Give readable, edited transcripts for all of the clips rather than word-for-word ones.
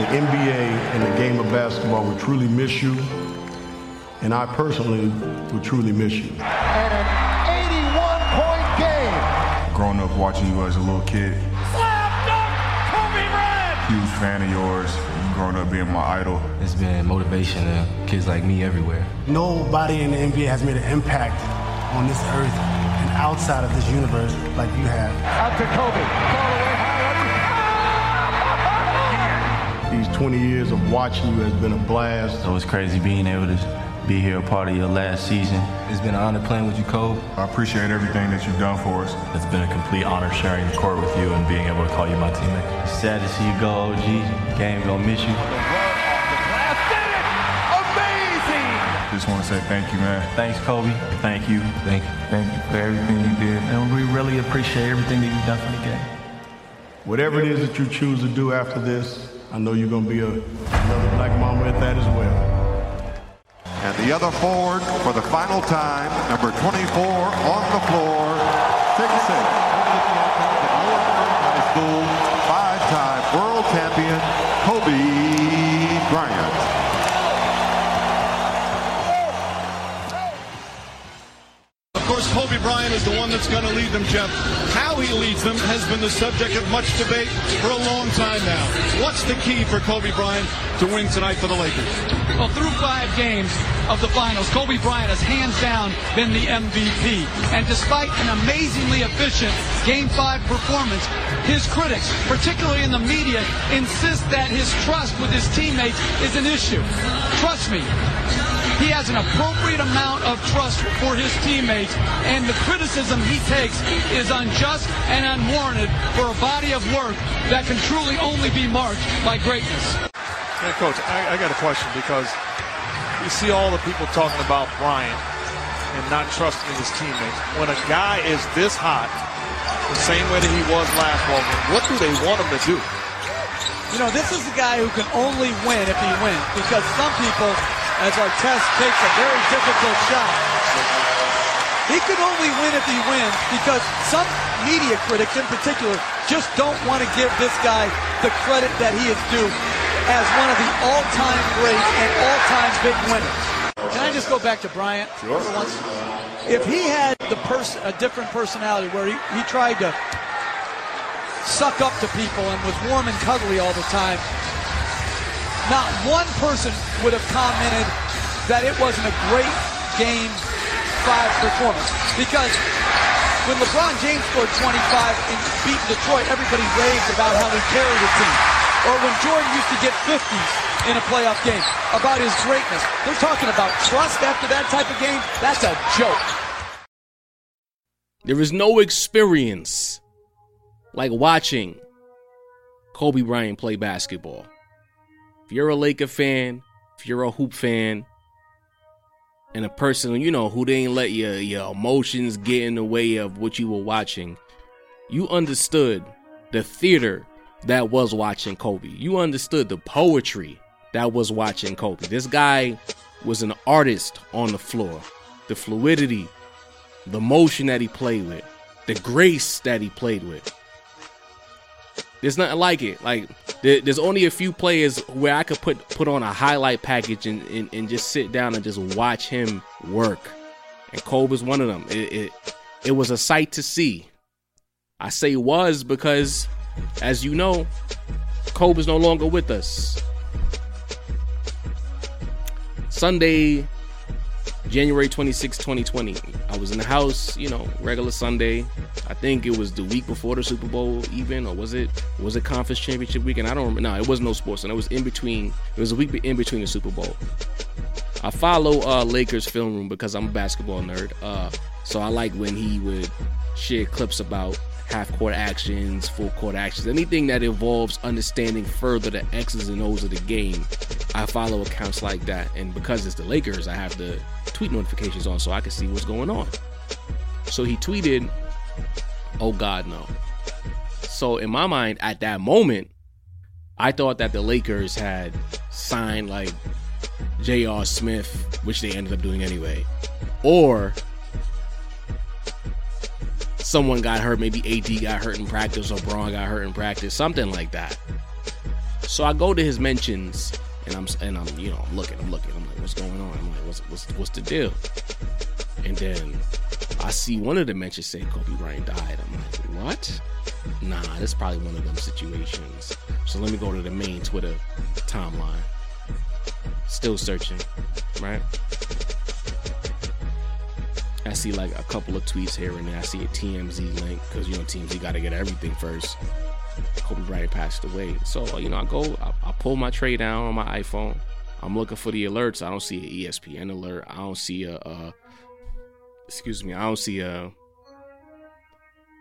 The NBA and the game of basketball will truly miss you, and I personally will truly miss you. And an 81-point game. Growing up watching you as a little kid. Slam dunk, Kobe Bryant! Huge fan of yours. Growing up being my idol. It's been motivation to kids like me everywhere. Nobody in the NBA has made an impact on this earth and outside of this universe like you have. Out to Kobe. 20 years of watching you has been a blast. So it's crazy being able to be here, a part of your last season. It's been an honor playing with you, Kobe. I appreciate everything that you've done for us. It's been a complete honor sharing the court with you and being able to call you my teammate. It's sad to see you go, OG. Game gonna miss you. Amazing! Just want to say thank you, man. Thanks, Kobe. Thank you. Thank you. Thank you for everything you did. And we really appreciate everything that you've done for the game. Whatever it is that you choose to do after this, I know you're going to be another black mama at that as well. And the other forward for the final time, number 24 on the floor, 6'6", high school, five-time world champion, Kobe Bryant. Of course, Kobe Bryant is the one that's going to lead them, Jeff. He leads them has been the subject of much debate for a long time now. What's the key for Kobe Bryant to win tonight for the Lakers? Well, through 5 games of the finals, Kobe Bryant has hands down been the MVP. And despite an amazingly efficient Game 5 performance, his critics, particularly in the media, insist that his trust with his teammates is an issue. Trust me. He has an appropriate amount of trust for his teammates, and the criticism he takes is unjust and unwarranted for a body of work that can truly only be marked by greatness. Hey, Coach, I got a question, because you see all the people talking about Bryant and not trusting his teammates. When a guy is this hot, the same way that he was last fall, what do they want him to do? You know, this is the guy who can only win if he wins, because some people, as Artest takes a very difficult shot. He could only win if he wins, because some media critics in particular just don't want to give this guy the credit that he is due as one of the all-time greats and all-time big winners. Can I just go back to Bryant? Sure. For once? If he had a different personality where he tried to suck up to people and was warm and cuddly all the time, not one person would have commented that it wasn't a great Game 5 performance. Because when LeBron James scored 25 and beat Detroit, everybody raved about how he carried the team. Or when Jordan used to get 50s in a playoff game, about his greatness. They're talking about trust after that type of game? That's a joke. There is no experience like watching Kobe Bryant play basketball. If you're a Laker fan, if you're a hoop fan, and a person, you know, who didn't let your emotions get in the way of what you were watching, you understood the theater that was watching Kobe. You understood the poetry that was watching Kobe. This guy was an artist on the floor. The fluidity, the motion that he played with, the grace that he played with. There's nothing like it. Like, there's only a few players where I could put on a highlight package and just sit down and just watch him work. And Kobe is one of them. It was a sight to see. I say was because, as you know, Kobe is no longer with us. Sunday, January 26, 2020. I was in the house, you know, regular Sunday. I think it was the week before the Super Bowl even, or was it conference championship weekend? I don't remember. No, it wasn't no sports. And it was in between. It was a week in between the Super Bowl. I follow Lakers Film Room because I'm a basketball nerd. So I like when he would share clips about half-court actions, full-court actions, anything that involves understanding further the X's and O's of the game. I follow accounts like that, and because it's the Lakers, I have the tweet notifications on so I can see what's going on. So he tweeted, "Oh God, no." So in my mind, at that moment, I thought that the Lakers had signed like J.R. Smith, which they ended up doing anyway, or someone got hurt, maybe AD got hurt in practice, or Braun got hurt in practice, something like that. So I go to his mentions, and I'm you know, I'm looking. I'm like, what's going on? I'm like, what's the deal? And then I see one of the mentions say Kobe Bryant died. I'm like, what? Nah, that's probably one of them situations. So let me go to the main Twitter timeline. Still searching, right? I see like a couple of tweets here and there. I see a TMZ link because, you know, TMZ got to get everything first. Kobe Bryant passed away. So, you know, I pull my tray down on my iPhone. I'm looking for the alerts. I don't see an ESPN alert. I don't see a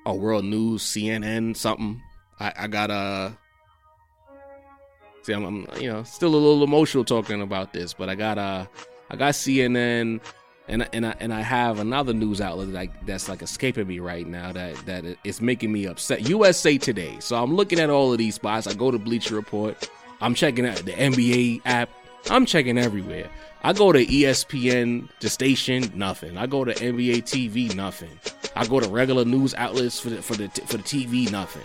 World News, CNN, something. I got a... See, I'm you know, still a little emotional talking about this, but I got CNN, and I have another news outlet that's like escaping me right now that is making me upset. USA Today. So I'm looking at all of these spots. I go to Bleacher Report. I'm checking out the NBA app. I'm checking everywhere. I go to ESPN, the station, nothing. I go to NBA TV, nothing. I go to regular news outlets for the TV, nothing.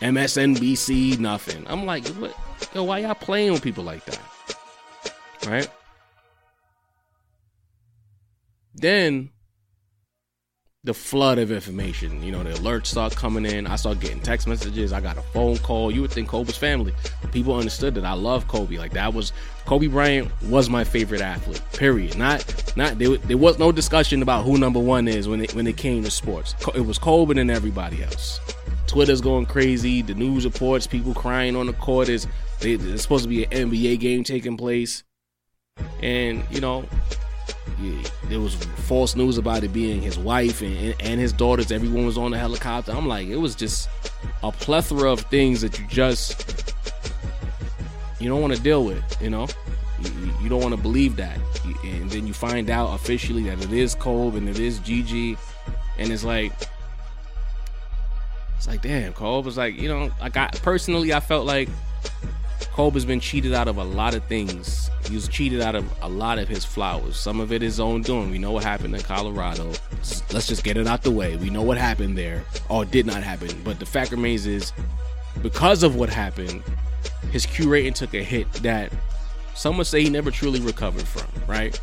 MSNBC, nothing. I'm like, what? Yo, why y'all playing with people like that? Right? Then the flood of information, you know, the alerts start coming in. I start getting text messages. I got a phone call. You would think Kobe's family. People understood that I love Kobe. Like, that was, Kobe Bryant was my favorite athlete, period. There was no discussion about who number one is when it came to sports. It was Kobe and everybody else. Twitter's going crazy. The news reports, people crying on the court. There's supposed to be an NBA game taking place. And, you know, yeah, there was false news about it being his wife and his daughters. Everyone was on the helicopter. I'm like, it was just a plethora of things that you don't want to deal with, you know? You don't want to believe that. And then you find out officially that it is Kobe and it is Gigi. And it's like... It's like, damn, Kobe was like, you know, I felt like Kobe's been cheated out of a lot of things. He was cheated out of a lot of his flowers. Some of it his own doing. We know what happened in Colorado. Let's just get it out the way. We know what happened there, or did not happen. But the fact remains is, because of what happened, his Q rating took a hit that some would say he never truly recovered from, right?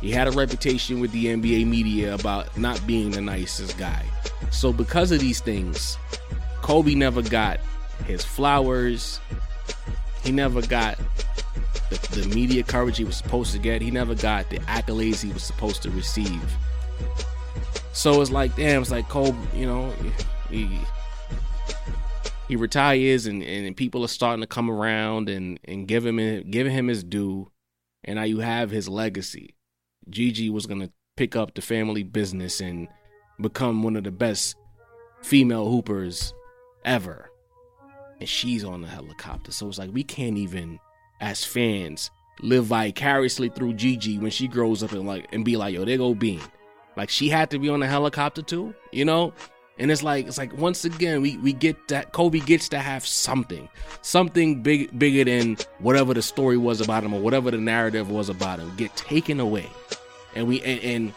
He had a reputation with the NBA media about not being the nicest guy. So because of these things, Kobe never got his flowers. He never got the media coverage he was supposed to get. He never got the accolades he was supposed to receive. So it's like, damn, it's like Kobe, you know, he retires and people are starting to come around and giving him his due. And now you have his legacy. Gigi was going to pick up the family business and become one of the best female hoopers ever. And she's on the helicopter. So it's like, we can't even, as fans, live vicariously through Gigi when she grows up and be like, yo, there go Bean. Like, she had to be on the helicopter too, you know? And it's like once again, we get that Kobe gets to have something bigger than whatever the story was about him or whatever the narrative was about him get taken away. And in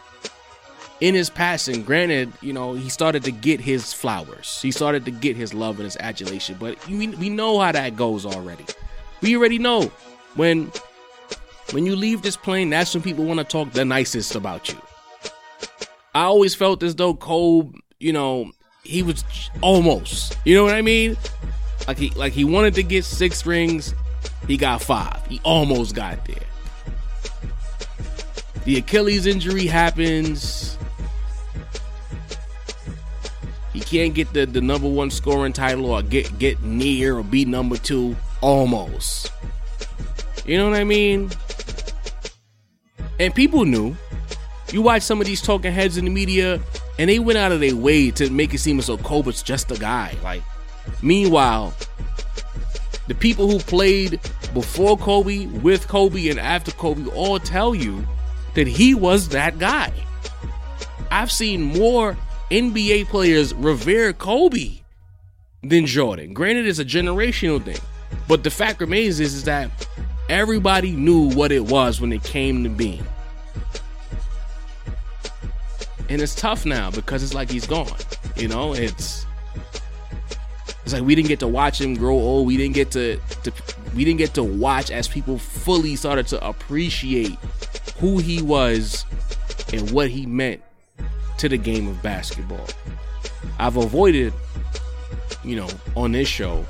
his passing, granted, you know, he started to get his flowers. He started to get his love and his adulation. But we know how that goes already. We already know when you leave this plane, that's when people want to talk the nicest about you. I always felt as though Kobe, you know, he was almost, you know what I mean? Like he wanted to get 6 rings. He got 5. He almost got there. The Achilles injury happens. He can't get the number 1 scoring title or get near or be number 2. Almost. You know what I mean? And people knew. You watch some of these talking heads in the media, and they went out of their way to make it seem as though Kobe's just a guy. Like, meanwhile, the people who played before Kobe, with Kobe, and after Kobe all tell you that he was that guy. I've seen more NBA players revere Kobe than Jordan. Granted, it's a generational thing, but the fact remains is that everybody knew what it was when it came to being. And it's tough now because it's like he's gone. You know, it's It's like we didn't get to watch him grow old. We didn't get to watch as people fully started to appreciate who he was and what he meant to the game of basketball. I've avoided, you know, on this show,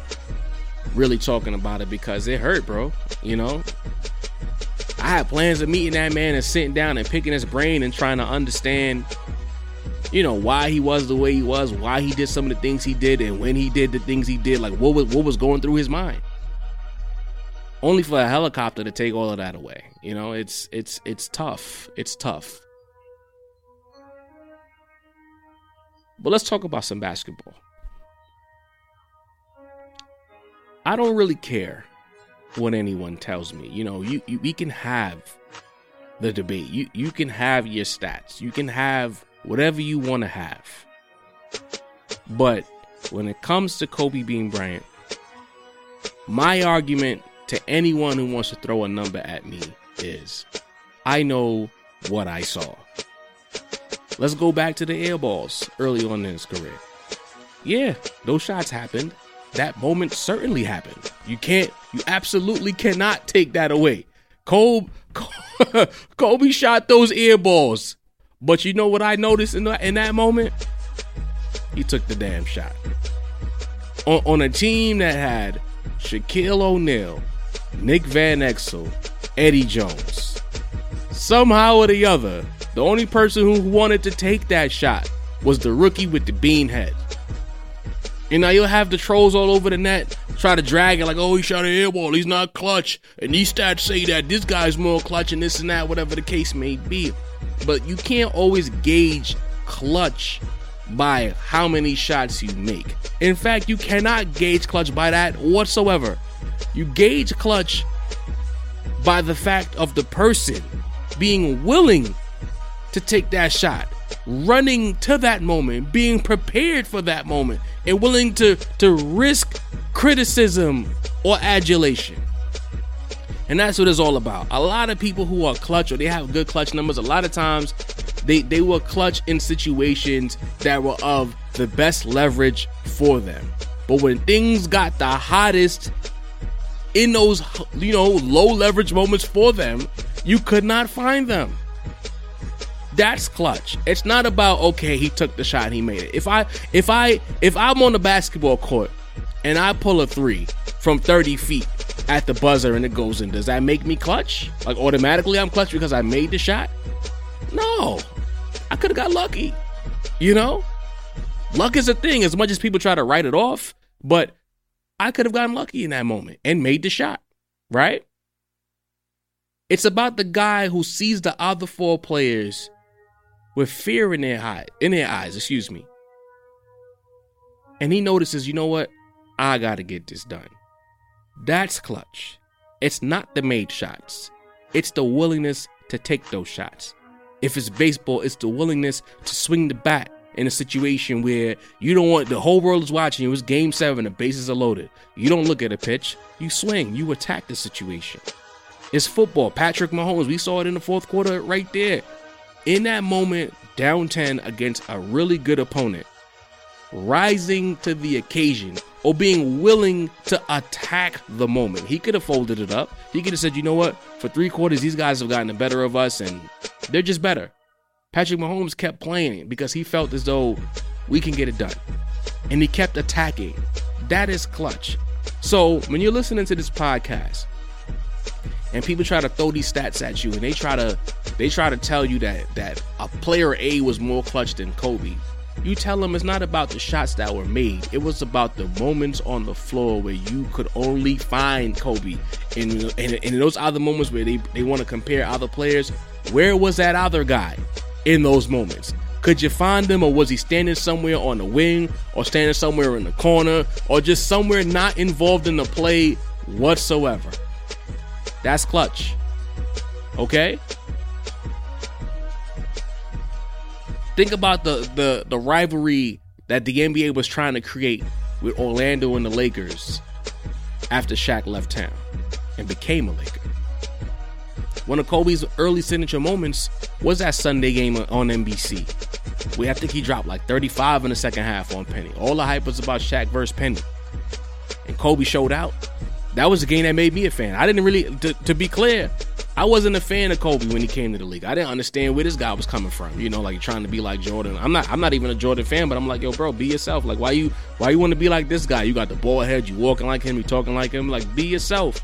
really talking about it because it hurt, bro. You know, I had plans of meeting that man and sitting down and picking his brain and trying to understand, you know, why he was the way he was, why he did some of the things he did, and when he did the things he did, like what was going through his mind. Only for a helicopter to take all of that away. You know, it's tough. It's tough. But let's talk about some basketball. I don't really care what anyone tells me. You know, we can have the debate. You can have your stats. You can have whatever you want to have. But when it comes to Kobe Bean Bryant, my argument to anyone who wants to throw a number at me is, I know what I saw. Let's go back to the air balls early on in his career. Yeah, those shots happened. That moment certainly happened. You absolutely cannot take that away. Kobe shot those air balls. But you know what I noticed in that moment? He took the damn shot. On a team that had Shaquille O'Neal, Nick Van Exel, Eddie Jones. Somehow or the other, the only person who wanted to take that shot was the rookie with the bean head. And now you'll have the trolls all over the net try to drag it like, oh, he shot an air ball, he's not clutch. And these stats say that this guy's more clutch and this and that, whatever the case may be. But you can't always gauge clutch by how many shots you make. In fact, you cannot gauge clutch by that whatsoever. You gauge clutch by the fact of the person being willing to take that shot, running to that moment, being prepared for that moment, and willing to risk criticism or adulation. And that's what it's all about. A lot of people who are clutch or they have good clutch numbers, a lot of times they were clutch in situations that were of the best leverage for them. But when things got the hottest in those, you know, low leverage moments for them, you could not find them. That's clutch. It's not about, okay, he took the shot, he made it. If I'm on the basketball court and I pull a three from 30 feet at the buzzer and it goes in, does that make me clutch? Like automatically I'm clutch because I made the shot? No, I could have got lucky. You know, luck is a thing as much as people try to write it off, but I could have gotten lucky in that moment and made the shot, right? It's about the guy who sees the other four players with fear in their eyes, and he notices, you know what? I got to get this done. That's clutch. It's not the made shots. It's the willingness to take those shots. If it's baseball, it's the willingness to swing the bat in a situation where you don't want, the whole world is watching you. It's game 7, the bases are loaded. You don't look at a pitch. You swing. You attack the situation. It's football. Patrick Mahomes, we saw it in the fourth quarter right there. In that moment, down 10 against a really good opponent, rising to the occasion or being willing to attack the moment. He could have folded it up. He could have said, you know what? For 3 quarters, these guys have gotten the better of us and they're just better. Patrick Mahomes kept playing it because he felt as though we can get it done. And he kept attacking. That is clutch. So when you're listening to this podcast, and people try to throw these stats at you and they try to tell you that a player A was more clutch than Kobe, you tell them it's not about the shots that were made. It was about the moments on the floor where you could only find Kobe. And in those other moments where they want to compare other players, where was that other guy in those moments? Could you find him, or was he standing somewhere on the wing or standing somewhere in the corner or just somewhere not involved in the play whatsoever? That's clutch. Okay? Think about the rivalry that the NBA was trying to create with Orlando and the Lakers after Shaq left town and became a Laker. One of Kobe's early signature moments was that Sunday game on NBC. I think he dropped like 35 in the second half on Penny. All the hype was about Shaq versus Penny. and Kobe showed out. That was the game that made me a fan. I didn't really, to be clear, I wasn't a fan of Kobe when he came to the league. I didn't understand where this guy was coming from. You know, like trying to be like Jordan. I'm not even a Jordan fan, but I'm like, yo, bro, be yourself. Like, why you want to be like this guy? You got the bald head, you walking like him, you talking like him. Like, be yourself.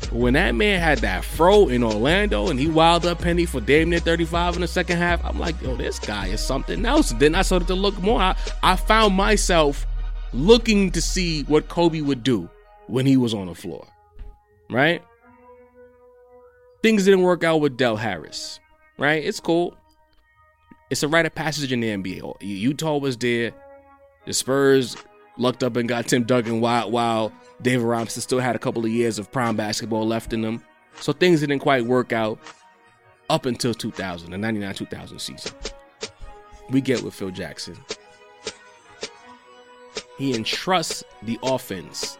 But when that man had that fro in Orlando and he wilded up Penny for damn near 35 in the second half, I'm like, yo, this guy is something else. Then I started to look more. I found myself looking to see what Kobe would do when he was on the floor, right? Things didn't work out with Dell Harris, right? It's cool. It's a rite of passage in the NBA. Utah was there. The Spurs lucked up and got Tim Duncan while David Robinson still had a couple of years of prime basketball left in them. So things didn't quite work out up until 2000, the 99-2000 season. We get with Phil Jackson. He entrusts the offense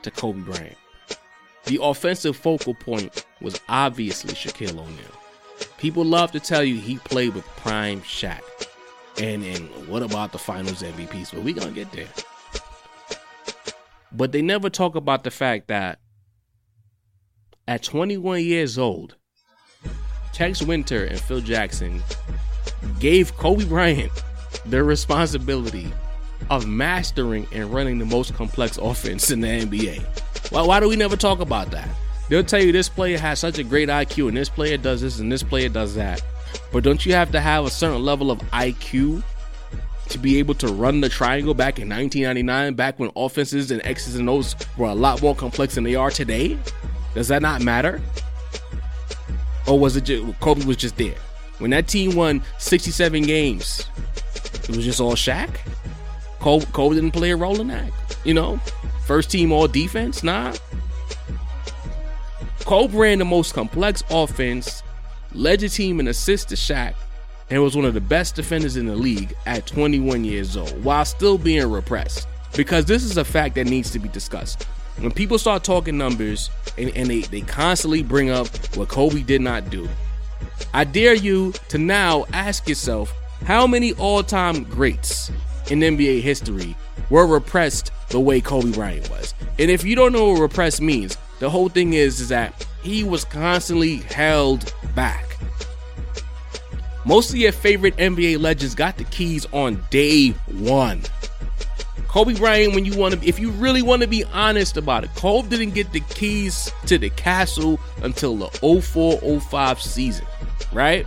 to Kobe Bryant. The offensive focal point was obviously Shaquille O'Neal. People love to tell you he played with prime Shaq. And what about the finals MVPs? Well, we're going to get there. But they never talk about the fact that at 21 years old, Tex Winter and Phil Jackson gave Kobe Bryant the responsibility of mastering and running the most complex offense in the NBA. Why do we never talk about that? They'll tell you this player has such a great IQ and this player does this and this player does that. But don't you have to have a certain level of IQ to be able to run the triangle back in 1999, back when offenses and X's and O's were a lot more complex than they are today? Does that not matter? Or was it just, Kobe was just there? When that team won 67 games, it was just all Shaq? Kobe didn't play a role in that, you know? First team all defense, nah. Kobe ran the most complex offense, led the team in assists to Shaq, and was one of the best defenders in the league at 21 years old, while still being repressed. Because this is a fact that needs to be discussed. When people start talking numbers, and they constantly bring up what Kobe did not do, I dare you to now ask yourself, how many all-time greats in NBA history were repressed the way Kobe Bryant was? And if you don't know what repressed means, the whole thing is that he was constantly held back. Most of your favorite NBA legends got the keys on day one. Kobe Bryant, if you really want to be honest about it, Kobe didn't get the keys to the castle until the 04-05 season, right?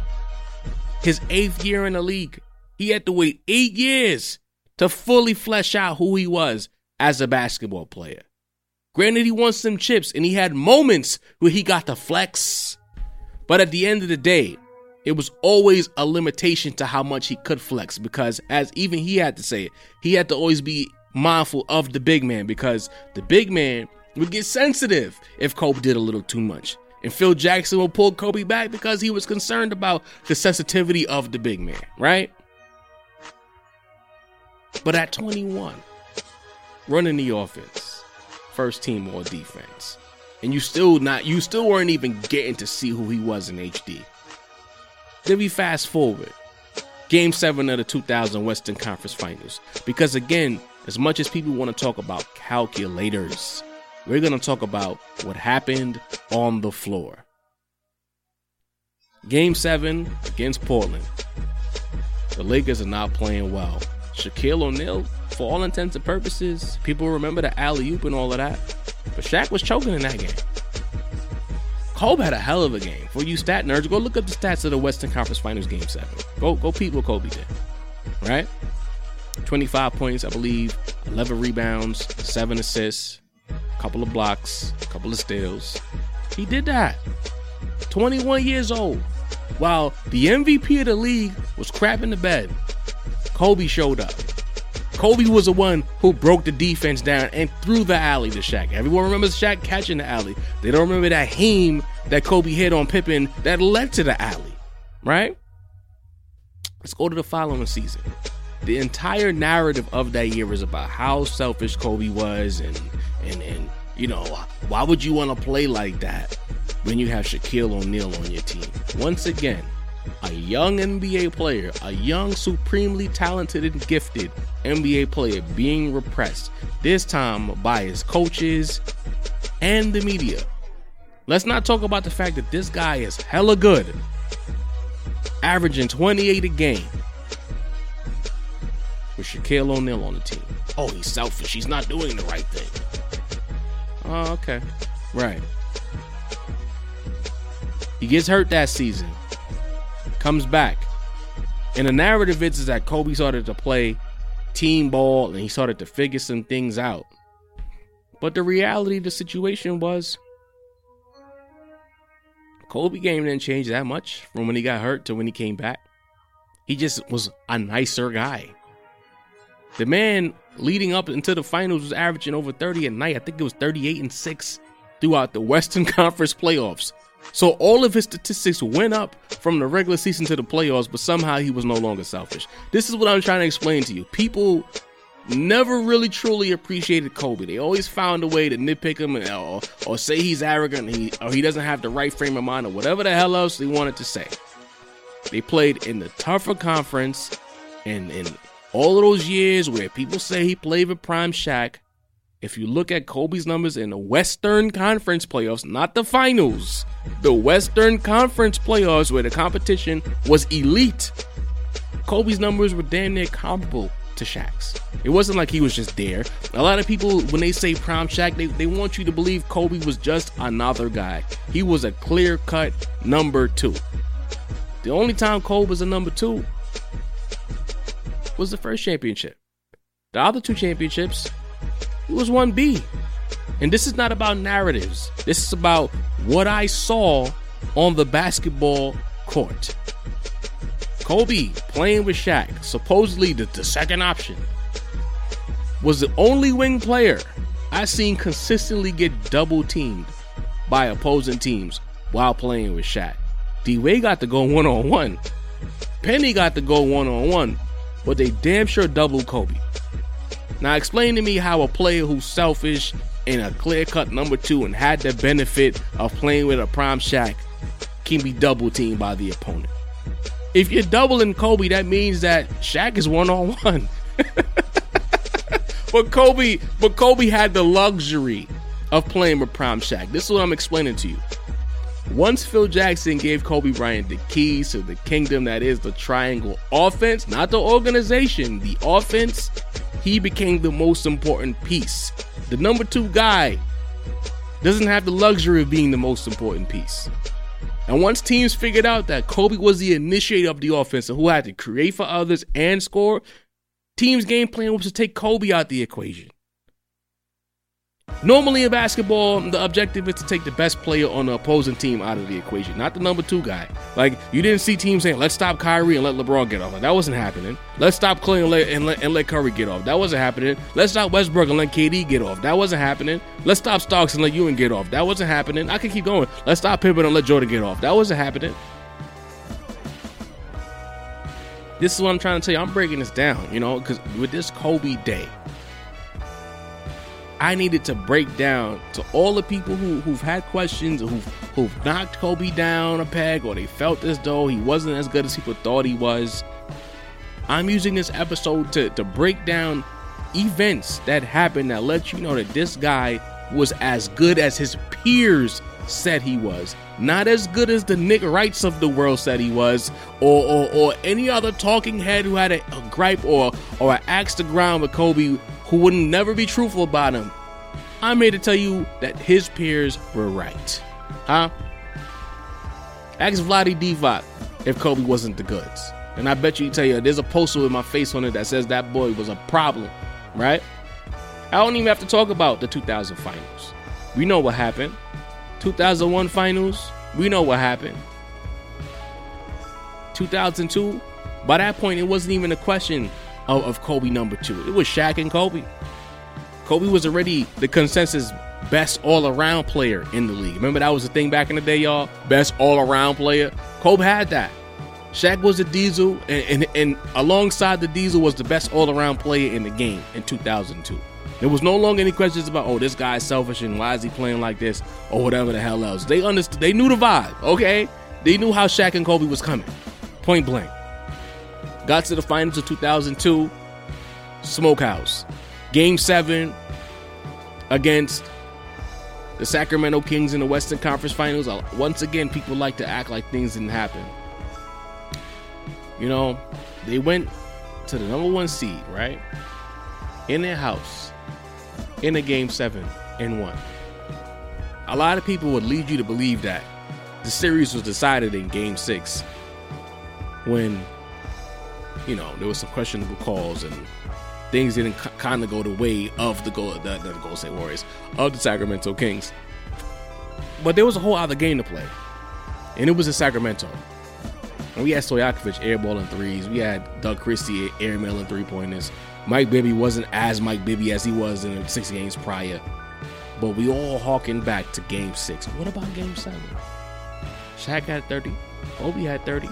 His 8th year in the league. He had to wait 8 years to fully flesh out who he was as a basketball player. Granted, he won some chips and he had moments where he got to flex. But at the end of the day, it was always a limitation to how much he could flex, because as even he had to say it, he had to always be mindful of the big man, because the big man would get sensitive if Kobe did a little too much. And Phil Jackson would pull Kobe back because he was concerned about the sensitivity of the big man, right? But at 21, running the offense, first team all defense, and you still weren't even getting to see who he was in HD. Then we fast forward, Game 7 of the 2000 Western Conference Finals. Because again, as much as people want to talk about calculators, we're going to talk about what happened on the floor. Game 7 against Portland. The Lakers are not playing well. Shaquille O'Neal, for all intents and purposes, people remember the alley-oop and all of that, but Shaq was choking in that game. Kobe had a hell of a game. For you stat nerds, go look up the stats of the Western Conference Finals Game 7. Go peep what Kobe did, right? 25 points, I believe, 11 rebounds, 7 assists, a couple of blocks, a couple of steals. He did that. 21 years old, while the MVP of the league was crapping the bed. Kobe showed up. Kobe was the one who broke the defense down and threw the alley to Shaq. Everyone remembers Shaq catching the alley. They don't remember that heem that Kobe hit on Pippen that led to the alley, right? Let's go to the following season. The entire narrative of that year is about how selfish Kobe was and you know, why would you want to play like that when you have Shaquille O'Neal on your team? Once again, a young NBA player, a young, supremely talented and gifted NBA player being repressed, this time by his coaches and the media. Let's not talk about the fact that this guy is hella good, averaging 28 a game with Shaquille O'Neal on the team. Oh, he's selfish. He's not doing the right thing. Oh, okay. Right. He gets hurt that season, comes back. And the narrative is that Kobe started to play team ball and he started to figure some things out. But the reality of the situation was Kobe game didn't change that much from when he got hurt to when he came back. He just was a nicer guy. The man leading up until the finals was averaging over 30 a night. I think it was 38-6 throughout the Western Conference playoffs. So all of his statistics went up from the regular season to the playoffs, but somehow he was no longer selfish. This is what I'm trying to explain to you. People never really truly appreciated Kobe. They always found a way to nitpick him or say he's arrogant, or he doesn't have the right frame of mind, or whatever the hell else they wanted to say. They played in the tougher conference, and in all of those years where people say he played with prime Shaq, if you look at Kobe's numbers in the Western Conference playoffs, not the finals, the Western Conference playoffs where the competition was elite, Kobe's numbers were damn near comparable to Shaq's. It wasn't like he was just there. A lot of people, when they say prime Shaq, they want you to believe Kobe was just another guy. He was a clear-cut number two. The only time Kobe was a number two was the first championship. The other two championships, it was 1B. And this is not about narratives. This is about what I saw on the basketball court. Kobe playing with Shaq, supposedly the second option, was the only wing player I seen consistently get double teamed by opposing teams while playing with Shaq. D-Wade got to go one-on-one. Penny got to go one-on-one. But they damn sure doubled Kobe. Now explain to me how a player who's selfish and a clear-cut number two and had the benefit of playing with a prime Shaq can be double-teamed by the opponent. If you're doubling Kobe, that means that Shaq is one-on-one. But Kobe had the luxury of playing with prime Shaq. This is what I'm explaining to you. Once Phil Jackson gave Kobe Bryant the keys to the kingdom that is the triangle offense, not the organization, the offense, he became the most important piece. The number two guy doesn't have the luxury of being the most important piece. And once teams figured out that Kobe was the initiator of the offense and who had to create for others and score, teams' game plan was to take Kobe out the equation. Normally in basketball, the objective is to take the best player on the opposing team out of the equation, not the number two guy. Like, you didn't see teams saying, let's stop Kyrie and let LeBron get off. Like, that wasn't happening. Let's stop Clay and let Curry get off. That wasn't happening. Let's stop Westbrook and let KD get off. That wasn't happening. Let's stop Starks and let Ewing get off. That wasn't happening. I could keep going. Let's stop Pippen and let Jordan get off. That wasn't happening. This is what I'm trying to tell you. I'm breaking this down, because with this Kobe day, I needed to break down to all the people who've had questions, who've knocked Kobe down a peg, or they felt as though he wasn't as good as people thought he was. I'm using this episode to break down events that happened that let you know that this guy was as good as his peers said he was. Not as good as the Nick Wrights of the world said he was, or any other talking head who had a gripe or an axe to grind with Kobe, who would never be truthful about him. I'm here to tell you that his peers were right. Huh? Ask Vlade Divac if Kobe wasn't the goods. And I bet you he'd tell you, there's a poster with my face on it that says that boy was a problem, right? I don't even have to talk about the 2000 finals. We know what happened. 2001 finals, we know what happened. 2002, by that point, it wasn't even a question of Kobe number two. It was Shaq and Kobe. Kobe was already the consensus best all-around player in the league. Remember that was the thing back in the day, y'all? Best all-around player. Kobe had that. Shaq was the diesel, and alongside the diesel was the best all-around player in the game in 2002. There was no longer any questions about, oh, this guy's selfish and why is he playing like this or whatever the hell else. They understood. They knew the vibe, okay? They knew how Shaq and Kobe was coming. Point blank. Got to the finals of 2002. smokehouse. Game 7 against the Sacramento Kings in the Western Conference Finals. Once again, people like to act like things didn't happen. You know, they went to the number 1 seed, right? In their house, in a Game 7 and won. A lot of people would lead you to believe that the series was decided in Game 6 when, you know, there was some questionable calls and things didn't kind of go the way of the Golden State Warriors, of the Sacramento Kings. But there was a whole other game to play, and it was in Sacramento. And we had Stojakovic airballing threes. We had Doug Christie airmailing three-pointers. Mike Bibby wasn't as Mike Bibby as he was in the 6 games prior. But we all harking back to Game 6. What about Game 7? Shaq had 30. Kobe had 30.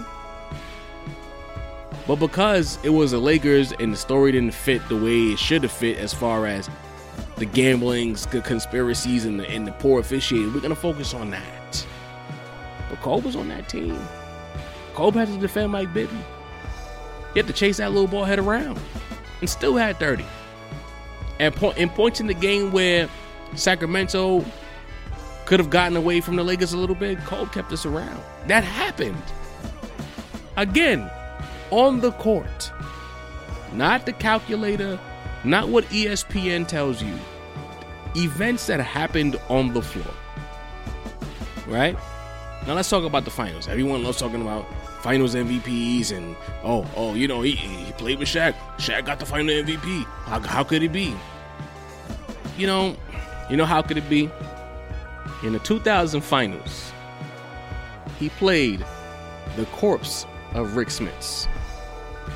But because it was the Lakers and the story didn't fit the way it should have fit as far as the gamblings, the conspiracies, and the poor officiating, we're going to focus on that. But Kobe was on that team. Kobe had to defend Mike Bibby. He had to chase that little ball head around and still had 30. And points in the game where Sacramento could have gotten away from the Lakers a little bit, Kobe kept us around. That happened. Again, on the court. Not the calculator, not what ESPN tells you. Events that happened on the floor. Right? Now let's talk about the finals. Everyone loves talking about finals MVPs and, oh, you know, he played with Shaq. Shaq got the final MVP. How could it be? You know how could it be? In the 2000 finals, he played the corpse of Rick Smits.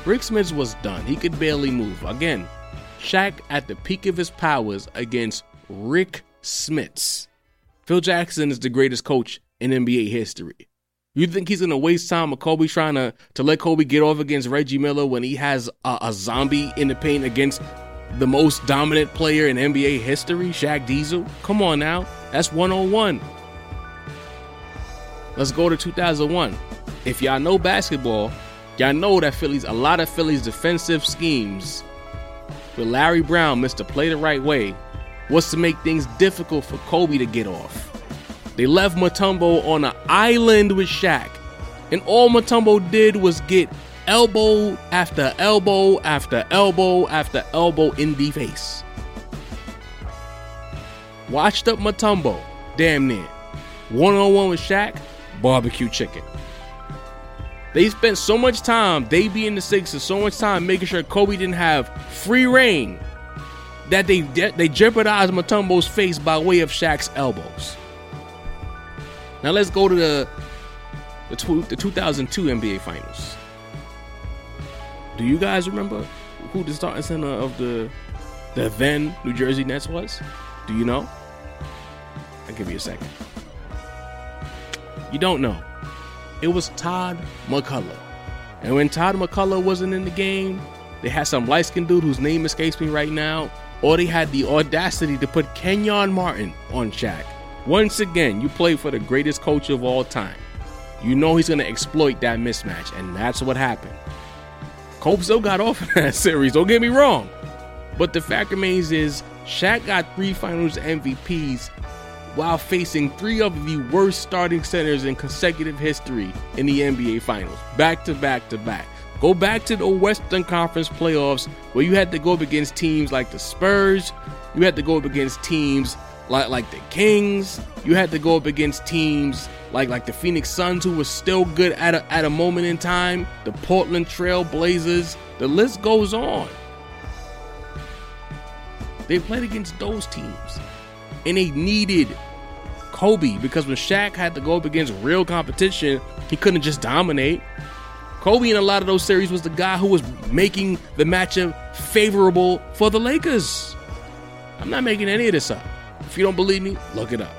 Rick Smits was done. He could barely move. Again, Shaq at the peak of his powers against Rick Smits. Phil Jackson is the greatest coach in NBA history. You think he's going to waste time with Kobe trying to let Kobe get off against Reggie Miller when he has a zombie in the paint against the most dominant player in NBA history, Shaq Diesel? Come on now. That's 101. Let's go to 2001. If y'all know basketball, y'all know that a lot of Philly's defensive schemes with Larry Brown, Mr. Play the Right Way, was to make things difficult for Kobe to get off. They left Mutombo on an island with Shaq, and all Mutombo did was get elbow after elbow after elbow after elbow in the face. Washed up Mutombo, damn near. 1-on-1 with Shaq, barbecue chicken. They spent so much time, they being the Sixers, so much time making sure Kobe didn't have free reign that they jeopardized Mutombo's face by way of Shaq's elbows. Now let's go to the 2002 NBA Finals. Do you guys remember who the starting center of the then New Jersey Nets was? Do you know? I'll give you a second. You don't know. It was Todd MacCulloch. And when Todd MacCulloch wasn't in the game, they had some light-skinned dude whose name escapes me right now, or they had the audacity to put Kenyon Martin on Shaq. Once again, you play for the greatest coach of all time. You know he's going to exploit that mismatch, and that's what happened. Kobe still got off in that series, don't get me wrong. But the fact remains is Shaq got 3 finals MVPs while facing 3 of the worst starting centers in consecutive history in the NBA Finals. Back to back to back. Go back to the Western Conference playoffs where you had to go up against teams like the Spurs. You had to go up against teams like the Kings. You had to go up against teams like the Phoenix Suns, who were still good at a moment in time, the Portland Trail Blazers. The list goes on. They played against those teams, and they needed Kobe, because when Shaq had to go up against real competition, he couldn't just dominate. Kobe in a lot of those series was the guy who was making the matchup favorable for the Lakers. I'm not making any of this up. If you don't believe me, look it up.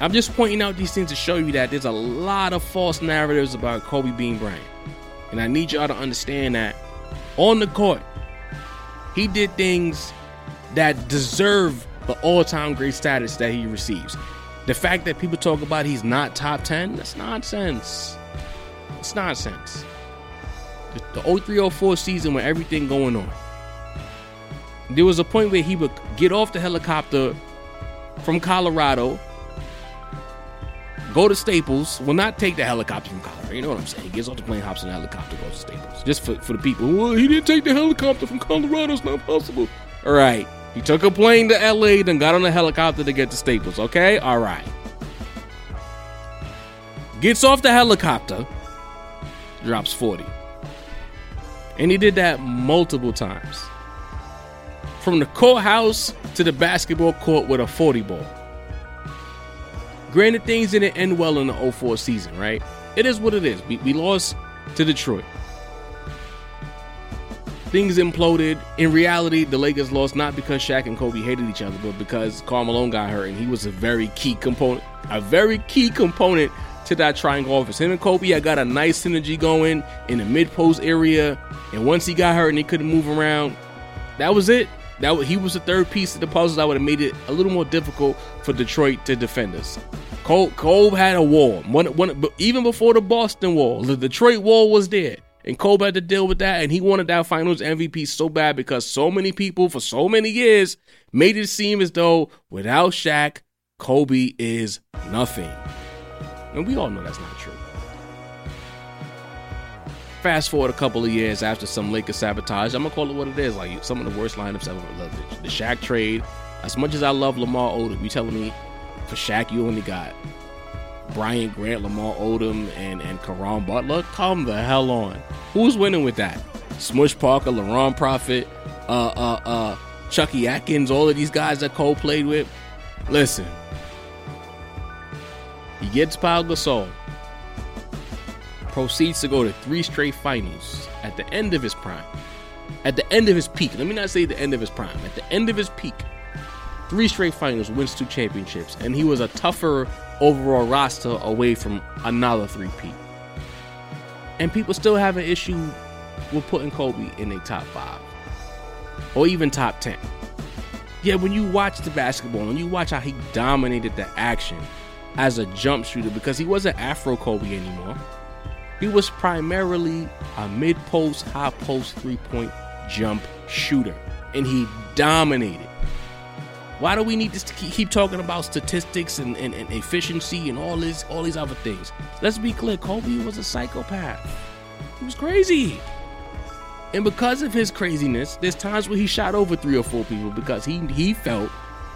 I'm just pointing out these things to show you that there's a lot of false narratives about Kobe being Bryant. And I need y'all to understand that on the court, he did things that deserve the all-time great status that he receives. The fact that people talk about he's not top 10, that's nonsense. It's nonsense. the 03-04 season with everything going on, there was a point where he would get off the helicopter from Colorado, go to Staples. Well, not take the helicopter from Colorado. You know what I'm saying? He gets off the plane, hops in the helicopter, goes to Staples. Just for the people. Well, he didn't take the helicopter from Colorado. It's not possible. All right. He took a plane to L.A., then got on a helicopter to get to Staples. Okay? All right. Gets off the helicopter, drops 40. And he did that multiple times. From the courthouse to the basketball court with a 40 ball. Granted, things didn't end well in the 04 season, right? It is what it is. We lost to Detroit. Things imploded. In reality, the Lakers lost not because Shaq and Kobe hated each other, but because Karl Malone got hurt, and he was a very key component to that triangle offense. Him and Kobe had got a nice synergy going in the mid-post area, and once he got hurt and he couldn't move around, that was it. He was the third piece of the puzzle that would have made it a little more difficult for Detroit to defend us. Kobe had a wall. Even before the Boston wall, the Detroit wall was there. And Kobe had to deal with that, and he wanted that finals MVP so bad because so many people for so many years made it seem as though without Shaq, Kobe is nothing. And we all know that's not true. Fast forward a couple of years after some Lakers sabotage. I'm going to call it what it is. Like, some of the worst lineups I've ever loved. The Shaq trade. As much as I love Lamar Odom, you telling me for Shaq you only got Bryant, Grant, Lamar Odom, and Caron Butler? Come the hell on. Who's winning with that? Smush Parker, Laron Prophet, Chucky Atkins, all of these guys that Cole played with. Listen. He gets Pau Gasol. Proceeds to go to three straight finals at the end of his prime. At the end of his peak. Let me not say the end of his prime. At the end of his peak. Three straight finals, wins two championships. And he was a tougher overall roster away from another three-peat. And people still have an issue with putting Kobe in a top 5. Or even top 10. Yeah, when you watch the basketball and you watch how he dominated the action as a jump shooter, because he wasn't Afro Kobe anymore. He was primarily a mid-post, high-post, three-point jump shooter. And he dominated. Why do we need to keep talking about statistics and efficiency and all these other things? Let's be clear. Kobe was a psychopath. He was crazy. And because of his craziness, there's times where he shot over 3 or 4 people because he felt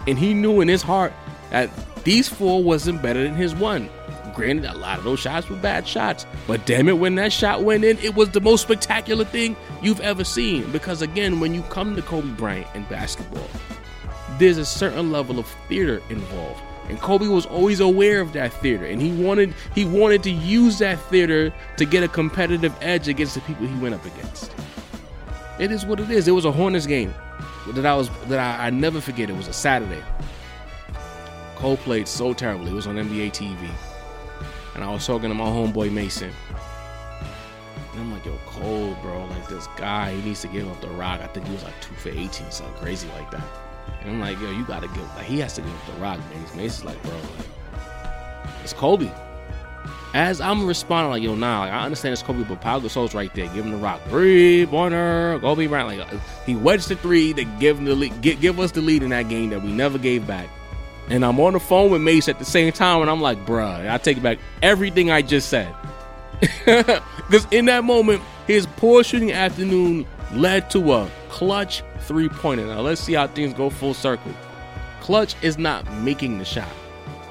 and he knew in his heart that these 4 wasn't better than his one. Granted, a lot of those shots were bad shots, but damn it, when that shot went in, it was the most spectacular thing you've ever seen. Because again, when you come to Kobe Bryant in basketball, there's a certain level of theater involved, and Kobe was always aware of that theater, and he wanted to use that theater to get a competitive edge against the people he went up against. It is what it is. It was a Hornets game that I never forget. It was a Saturday. Cole played so terribly. It was on NBA TV. And I was talking to my homeboy Mason. And I'm like, yo, Cole, bro, like this guy, he needs to give up the rock. I think he was like 2 for 18, something crazy like that. And I'm like, yo, you gotta give, like, he has to give up the rock, man. Mason's like, bro, like, it's Kobe. As I'm responding, like, yo, nah, like, I understand it's Kobe, but Pau Gasol's right there. Give him the rock. 3-pointer, Kobe Bryant. Like, he wedged the 3 to give us the lead in that game that we never gave back. And I'm on the phone with Mace at the same time, and I'm like, bruh, I take back everything I just said. Because in that moment, his poor shooting afternoon led to a clutch three-pointer. Now, let's see how things go full circle. Clutch is not making the shot.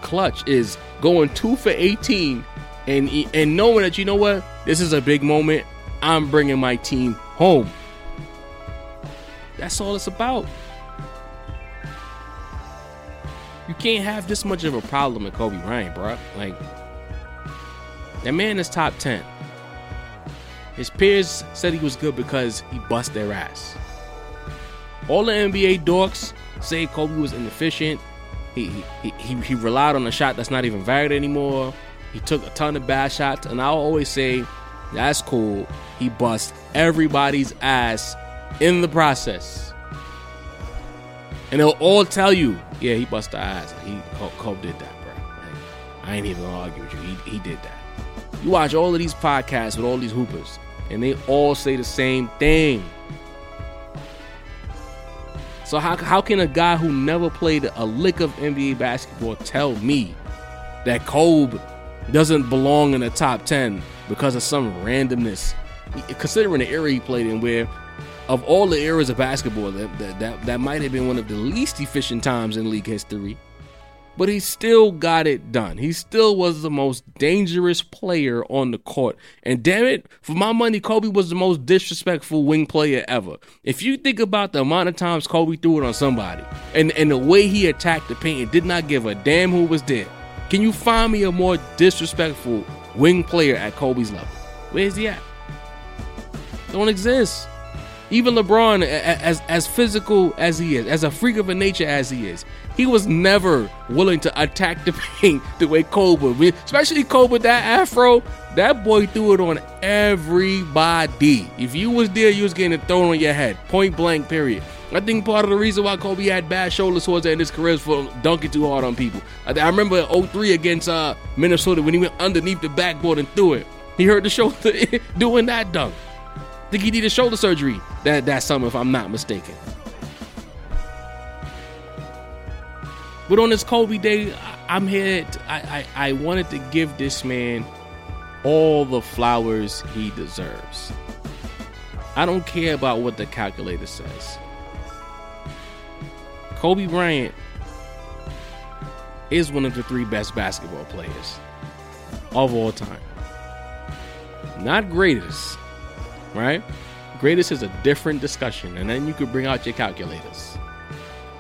Clutch is going 2 for 18 and knowing that, you know what, this is a big moment. I'm bringing my team home. That's all it's about. You can't have this much of a problem with Kobe Bryant, bro. Like, that man is top 10. His peers said he was good because he bust their ass. All the NBA dorks say Kobe was inefficient. He relied on a shot that's not even valid anymore. He took a ton of bad shots. And I'll always say, that's cool. He bust everybody's ass in the process. And they'll all tell you, yeah, he bust the eyes. Kobe did that, bro. Like, I ain't even gonna argue with you. He did that. You watch all of these podcasts with all these hoopers. And they all say the same thing. So how can a guy who never played a lick of NBA basketball tell me that Kobe doesn't belong in the top 10 because of some randomness? Considering the era he played in, where of all the eras of basketball, that might have been one of the least efficient times in league history. But he still got it done. He still was the most dangerous player on the court. And damn it, for my money, Kobe was the most disrespectful wing player ever. If you think about the amount of times Kobe threw it on somebody and the way he attacked the paint and did not give a damn who was there, can you find me a more disrespectful wing player at Kobe's level? Where's he at? Don't exist. Even LeBron, as physical as he is, as a freak of a nature as he is, he was never willing to attack the paint the way Kobe, especially Kobe with that afro. That boy threw it on everybody. If you was there, you was getting it thrown on your head. Point blank, period. I think part of the reason why Kobe had bad shoulders towards the end of his career is for dunking too hard on people. I remember in 03 against Minnesota when he went underneath the backboard and threw it. He hurt the shoulder doing that dunk. I think he needed shoulder surgery that summer, if I'm not mistaken. But on this Kobe day, I wanted to give this man all the flowers he deserves. I don't care about what the calculator says. Kobe Bryant is one of the three best basketball players of all time. Not greatest. Right? Greatest is a different discussion, and then you could bring out your calculators.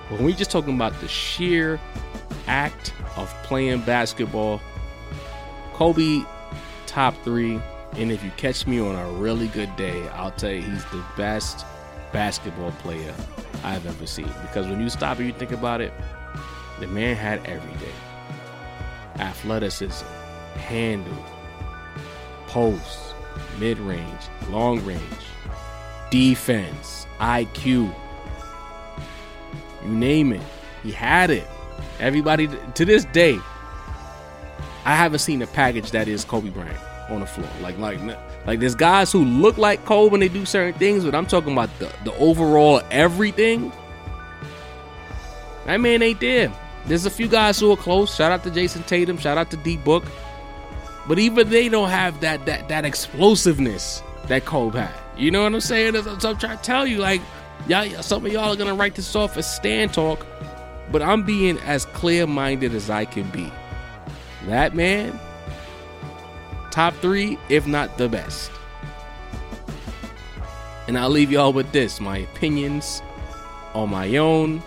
But when we're just talking about the sheer act of playing basketball, Kobe top three. And if you catch me on a really good day, I'll tell you he's the best basketball player I've ever seen. Because when you stop and you think about it, the man had everything: athleticism, handle, post, mid-range, long-range, defense, IQ, you name it, he had it. Everybody, to this day, I haven't seen a package that is Kobe Bryant on the floor. Like there's guys who look like Kobe when they do certain things, but I'm talking about the overall everything. That man ain't there. There's a few guys who are close. Shout out to Jason Tatum. Shout out to D-Book. But even they don't have that explosiveness that Kobe had. You know what I'm saying? So I'm trying to tell you, like, y'all, some of y'all are going to write this off as stand talk, but I'm being as clear-minded as I can be. That man, top three, if not the best. And I'll leave y'all with this, my opinions on my own.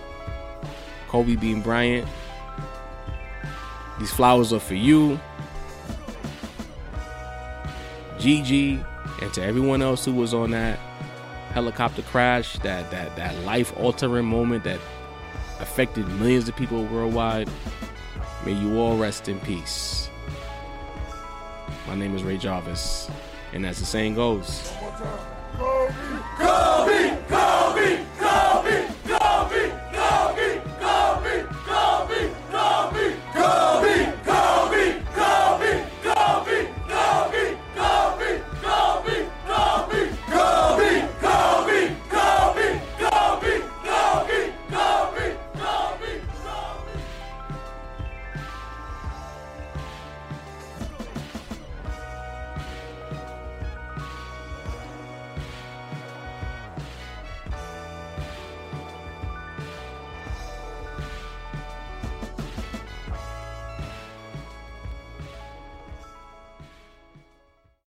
Kobe Bean Bryant, these flowers are for you. Gigi, and to everyone else who was on that helicopter crash, that life-altering moment that affected millions of people worldwide, may you all rest in peace. My name is Ray Jarvis, and as the saying goes...